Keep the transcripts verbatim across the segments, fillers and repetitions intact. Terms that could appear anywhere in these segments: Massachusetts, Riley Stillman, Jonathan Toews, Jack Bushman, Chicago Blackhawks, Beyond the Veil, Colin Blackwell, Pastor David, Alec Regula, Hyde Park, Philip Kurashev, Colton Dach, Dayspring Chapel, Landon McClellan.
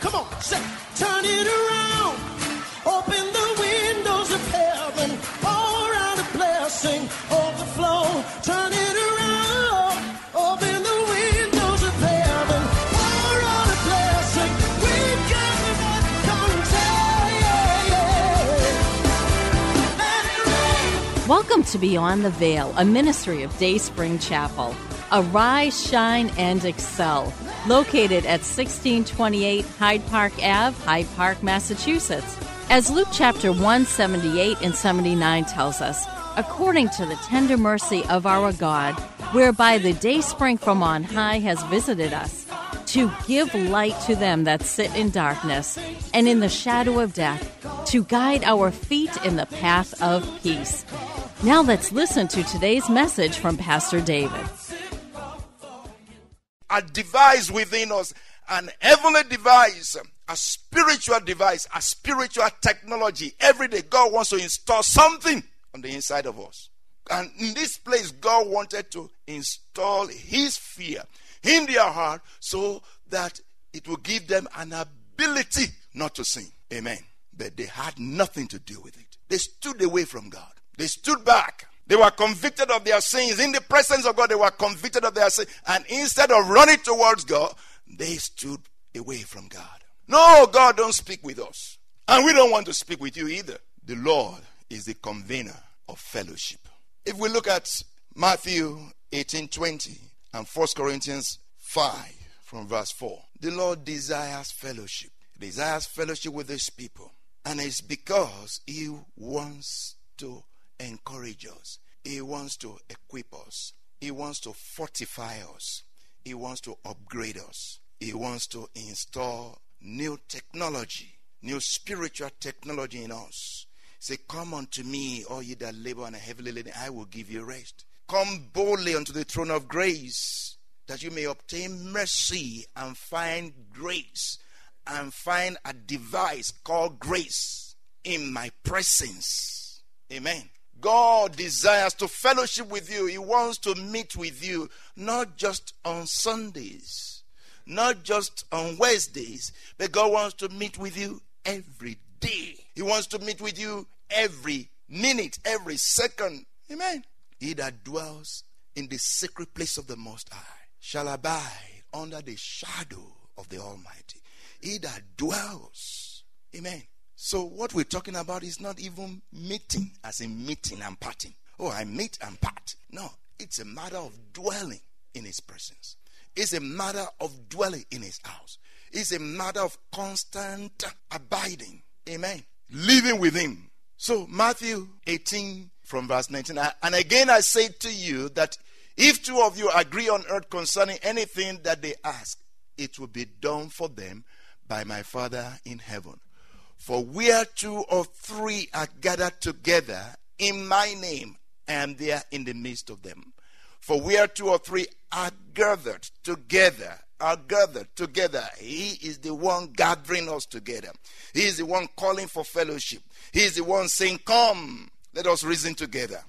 Come on, say, turn it around. Open the windows of heaven. Pour out a blessing overflow. Turn it around. Open the windows of heaven. Pour out a blessing. We got what comes out. Let it rain. Welcome to Beyond the Veil, a ministry of Dayspring Chapel. Arise, shine, and excel. Located at sixteen twenty-eight Hyde Park Avenue, Hyde Park, Massachusetts. As Luke chapter one seventy-eight and seventy-nine tells us, according to the tender mercy of our God, whereby the dayspring from on high has visited us, to give light to them that sit in darkness and in the shadow of death, to guide our feet in the path of peace. Now let's listen to today's message from Pastor David. A device within us, an heavenly device, a spiritual device, a spiritual technology. Every day God wants to install something on the inside of us. And in this place, God wanted to install his fear in their heart so that it will give them an ability not to sin. Amen. But they had nothing to do with it. They stood away from God. They stood back. They were convicted of their sins. In the presence of God, they were convicted of their sins. And instead of running towards God, they stood away from God. No, God don't speak with us. And we don't want to speak with you either. The Lord is the convener of fellowship. If we look at Matthew eighteen twenty and First Corinthians five from verse four. The Lord desires fellowship. He desires fellowship with his people. And it's because he wants to encourage us. He wants to equip us. He wants to fortify us. He wants to upgrade us. He wants to install new technology, new spiritual technology in us. Say, come unto me, all ye that labor and are heavily laden, I will give you rest. Come boldly unto the throne of grace, that you may obtain mercy and find grace, and find a device called grace in my presence. Amen. God desires to fellowship with you. He wants to meet with you, not just on Sundays, not just on Wednesdays, but God wants to meet with you every day. He wants to meet with you every minute, every second. Amen. He that dwells in the secret place of the Most High shall abide under the shadow of the Almighty. He that dwells. Amen. So what we're talking about is not even meeting as in meeting and parting. Oh, I meet and part. No, it's a matter of dwelling in his presence. It's a matter of dwelling in his house. It's a matter of constant abiding. Amen. Living with him. So Matthew eighteen from verse nineteen. And again I say to you that if two of you agree on earth concerning anything that they ask, it will be done for them by my Father in heaven. For where two or three are gathered together in my name, I am there in the midst of them. For where two or three are gathered together, are gathered together, he is the one gathering us together. He is the one calling for fellowship. He is the one saying, come, let us reason together.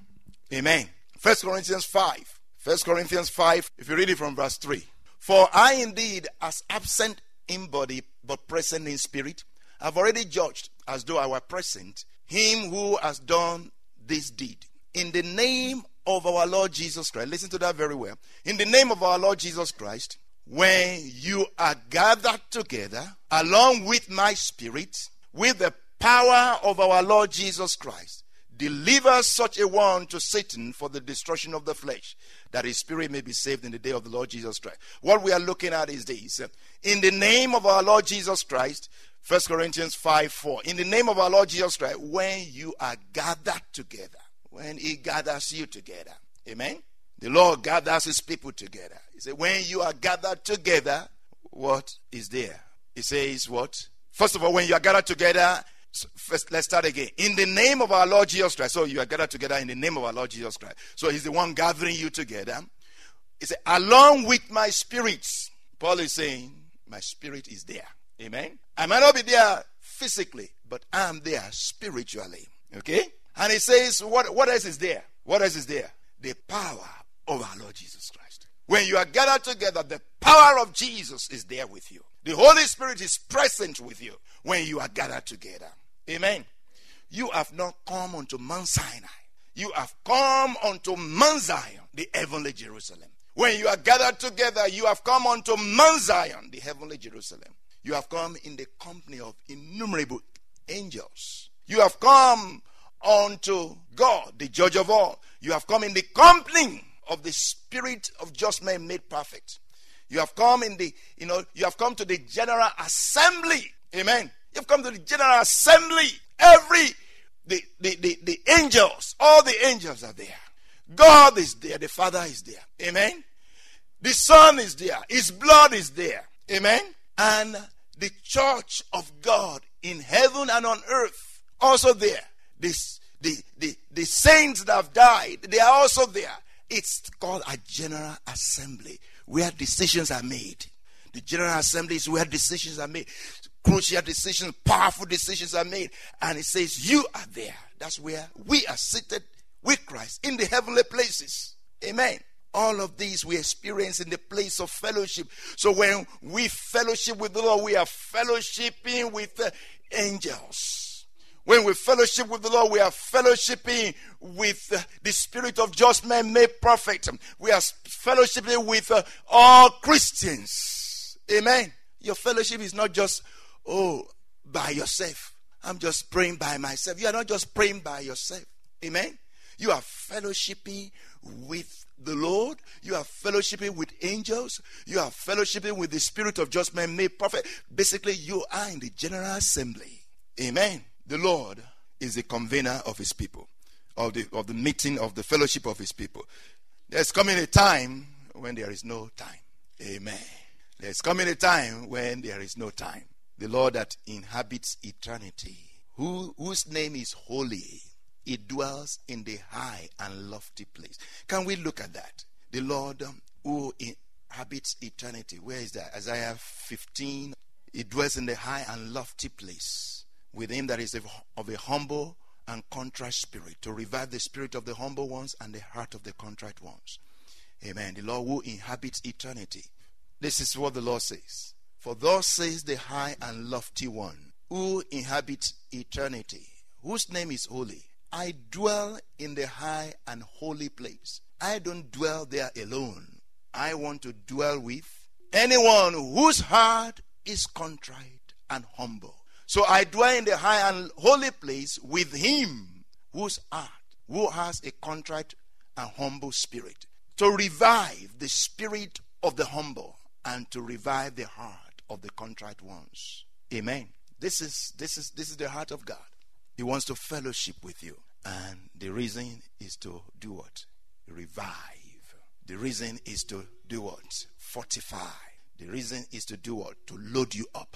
Amen. First Corinthians five. First Corinthians five, if you read it from verse three. For I indeed, as absent in body, but present in spirit, I've already judged, as though I were present, him who has done this deed. In the name of our Lord Jesus Christ. Listen to that very well. In the name of our Lord Jesus Christ, when you are gathered together, along with my spirit, with the power of our Lord Jesus Christ, deliver such a one to Satan for the destruction of the flesh, that his spirit may be saved in the day of the Lord Jesus Christ. What we are looking at is this. In the name of our Lord Jesus Christ, First Corinthians five four. In the name of our Lord Jesus Christ, when you are gathered together, when he gathers you together, amen? The Lord gathers his people together. He said, when you are gathered together, what is there? He says what? First of all, when you are gathered together, first, let's start again. In the name of our Lord Jesus Christ. So you are gathered together in the name of our Lord Jesus Christ. So he's the one gathering you together. He said, along with my spirit. Paul is saying, my spirit is there. Amen. I might not be there physically, but I'm there spiritually. Okay? And he says, what, what else is there? What else is there? The power of our Lord Jesus Christ. When you are gathered together, the power of Jesus is there with you. The Holy Spirit is present with you when you are gathered together. Amen. You have not come unto Mount Sinai. You have come unto Mount Zion, the heavenly Jerusalem. When you are gathered together, you have come unto Mount Zion, the heavenly Jerusalem. You have come in the company of innumerable angels. You have come unto God, the judge of all. You have come in the company of the spirit of just men made perfect. You have come in the, you know, you have come to the general assembly. Amen. You've come to the general assembly. Every, the, the, the, the angels, all the angels are there. God is there. The Father is there. Amen. The Son is there. His blood is there. Amen. And the church of God in heaven and on earth also there. This, the, the, the saints that have died, they are also there. It's called a general assembly where decisions are made. The general assembly is where decisions are made. Crucial decisions, powerful decisions are made. And it says you are there. That's where we are seated with Christ in the heavenly places. Amen. All of these we experience in the place of fellowship. So when we fellowship with the Lord, we are fellowshipping with angels. When we fellowship with the Lord, we are fellowshipping with uh, the spirit of just men made perfect. We are fellowshipping with uh, all Christians. Amen. Your fellowship is not just, oh, by yourself. I'm just praying by myself. You are not just praying by yourself. Amen. You are fellowshipping with the Lord. You are fellowshipping with angels. You are fellowshipping with the spirit of just men made perfect. Basically, you are in the general assembly. Amen. The Lord is the convener of his people, of the, of the meeting, of the fellowship of his people. There's coming a time when there is no time. Amen. There's coming a time when there is no time. The Lord that inhabits eternity, who, whose name is holy, it dwells in the high and lofty place. Can we look at that? The Lord um, who inhabits eternity. Where is that? Isaiah fifteen. It dwells in the high and lofty place. With him that is of, of a humble and contrite spirit. To revive the spirit of the humble ones and the heart of the contrite ones. Amen. The Lord who inhabits eternity. This is what the Lord says. For thus says the high and lofty one, who inhabits eternity, whose name is holy. I dwell in the high and holy place. I don't dwell there alone. I want to dwell with anyone whose heart is contrite and humble. So I dwell in the high and holy place with him whose heart, who has a contrite and humble spirit, to revive the spirit of the humble and to revive the heart of the contrite ones. Amen. This is this is this is the heart of God. He wants to fellowship with you. And the reason is to do what? Revive. The reason is to do what? Fortify. The reason is to do what? To load you up.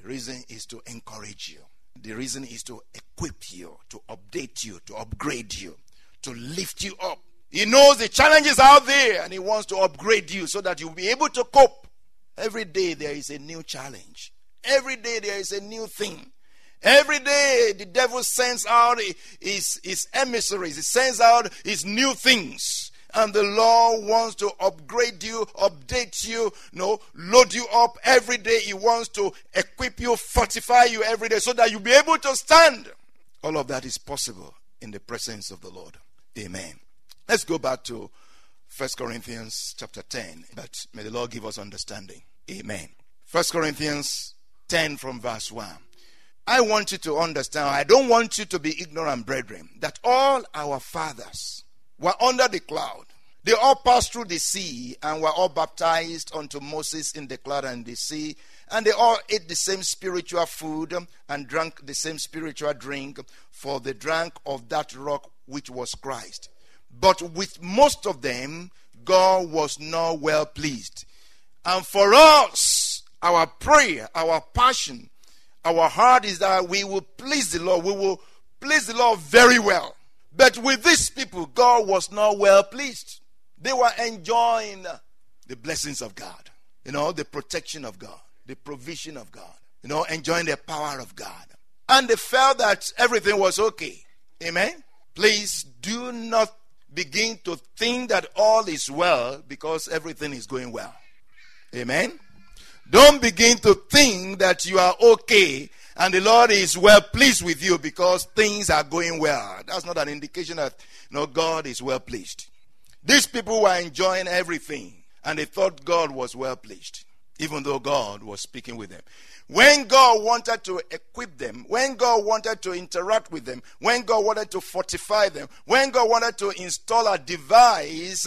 The reason is to encourage you. The reason is to equip you, to update you, to upgrade you, to lift you up. He knows the challenges out there and he wants to upgrade you so that you'll be able to cope. Every day there is a new challenge. Every day there is a new thing. Every day the devil sends out his, his emissaries. He sends out his new things. And the Lord wants to upgrade you, update you, you know, load you up every day. He wants to equip you, fortify you every day so that you'll be able to stand. All of that is possible in the presence of the Lord. Amen. Let's go back to First Corinthians chapter ten. But may the Lord give us understanding. Amen. First Corinthians ten from verse one. I want you to understand, I don't want you to be ignorant, brethren, that all our fathers were under the cloud. They all passed through the sea and were all baptized unto Moses in the cloud and the sea. And they all ate the same spiritual food and drank the same spiritual drink, for they drank of that rock which was Christ. But with most of them, God was not well pleased. And for us, our prayer, our passion, our heart is that we will please the Lord. We will please the Lord very well. But with these people, God was not well pleased. They were enjoying the blessings of God, you know, the protection of God, the provision of God, you know, enjoying the power of God. And they felt that everything was okay. Amen? Please do not begin to think that all is well because everything is going well. Amen? Don't begin to think that you are okay and the Lord is well pleased with you because things are going well. That's not an indication that, you know, God is well pleased. These people were enjoying everything and they thought God was well pleased, even though God was speaking with them. When God wanted to equip them, when God wanted to interact with them, when God wanted to fortify them, when God wanted to install a device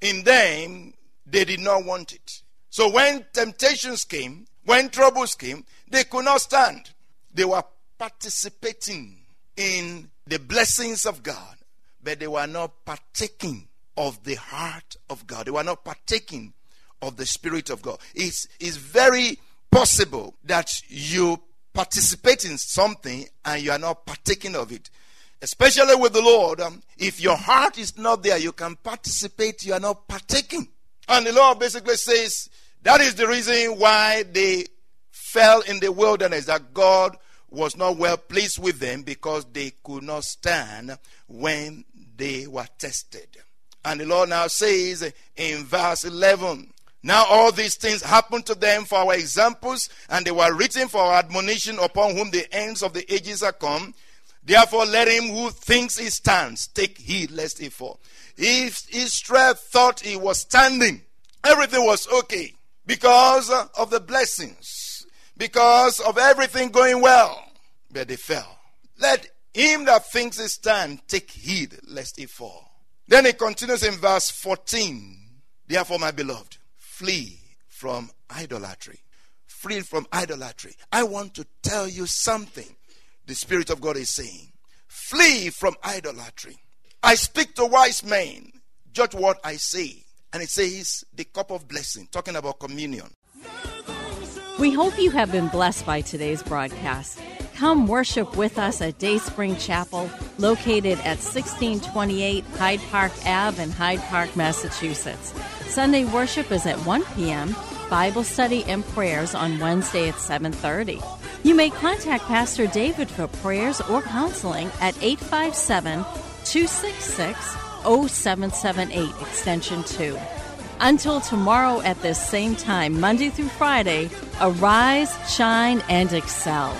in them, they did not want it. So when temptations came, when troubles came, they could not stand. They were participating in the blessings of God, but they were not partaking of the heart of God. They were not partaking of the Spirit of God. It's, it's very possible that you participate in something and you are not partaking of it. Especially with the Lord, um, if your heart is not there, you can participate, you are not partaking. And the Lord basically says, that is the reason why they fell in the wilderness, that God was not well pleased with them because they could not stand when they were tested. And the Lord now says in verse eleven, now all these things happened to them for our examples, and they were written for our admonition, upon whom the ends of the ages are come. Therefore let him who thinks he stands take heed lest he fall. If Israel thought he was standing, everything was okay because of the blessings, because of everything going well, but they fell. Let him that thinks he stands take heed lest he fall. Then it continues in verse fourteen. Therefore, my beloved, flee from idolatry. Flee from idolatry. I want to tell you something. The Spirit of God is saying, flee from idolatry. I speak to wise men. Judge what I say. And it says the cup of blessing, talking about communion. We hope you have been blessed by today's broadcast. Come worship with us at Dayspring Chapel, located at sixteen twenty-eight Hyde Park Avenue in Hyde Park, Massachusetts. Sunday worship is at one p.m., Bible study and prayers on Wednesday at seven thirty. You may contact Pastor David for prayers or counseling at eight five seven, two six six, zero seven seven eight, extension two. Until tomorrow at this same time, Monday through Friday, arise, shine, and excel.